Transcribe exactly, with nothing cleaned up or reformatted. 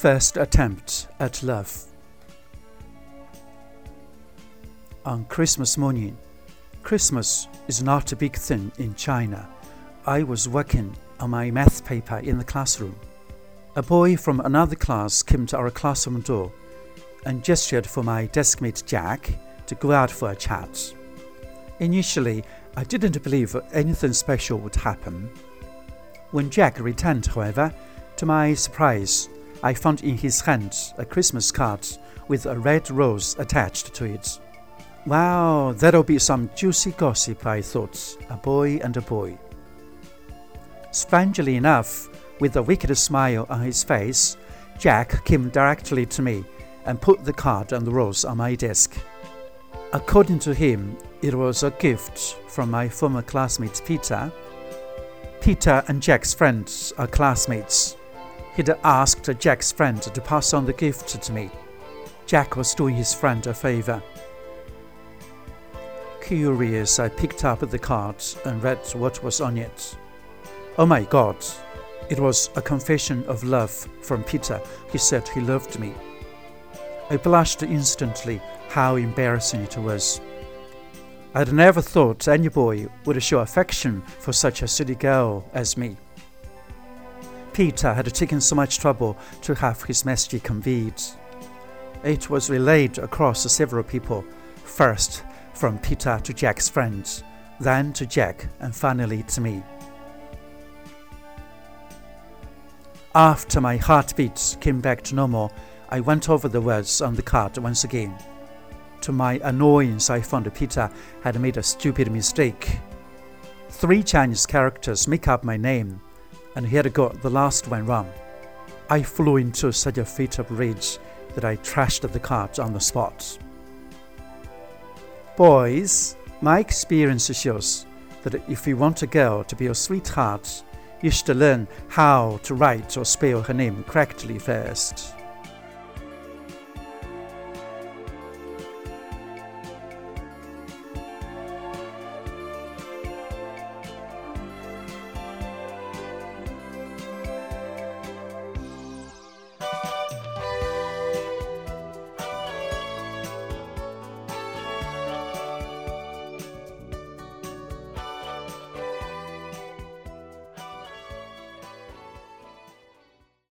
First attempt at love. On Christmas morning, Christmas is not a big thing in China. I was working on my math paper in the classroom. A boy from another class came to our classroom door and gestured for my deskmate Jack to go out for a chat. Initially, I didn't believe anything special would happen. When Jack returned, however, to my surprise, I found in his hand a Christmas card with a red rose attached to it. Wow, that'll be some juicy gossip, I thought, a boy and a boy. Strangely enough, with a wicked smile on his face, Jack came directly to me and put the card and the rose on my desk. According to him, it was a gift from my former classmate Peter. Peter and Jack's friends are classmates. He'd asked Jack's friend to pass on the gift to me. Jack was doing his friend a favor. Curious, I picked up the card and read what was on it. Oh my God, it was a confession of love from Peter. He said he loved me. I blushed instantly. How embarrassing it was. I'd never thought any boy would show affection for such a silly girl as me. Peter had taken so much trouble to have his message conveyed. It was relayed across several people, first from Peter to Jack's friends, then to Jack, and finally to me. After my heartbeats came back to normal, I went over the words on the card once again. To my annoyance, I found Peter had made a stupid mistake. Three Chinese characters make up my name, and he had got the last one wrong. I flew into such a fit of rage that I trashed the card on the spot. Boys, my experience shows that if you want a girl to be your sweetheart, you should learn how to write or spell her name correctly first.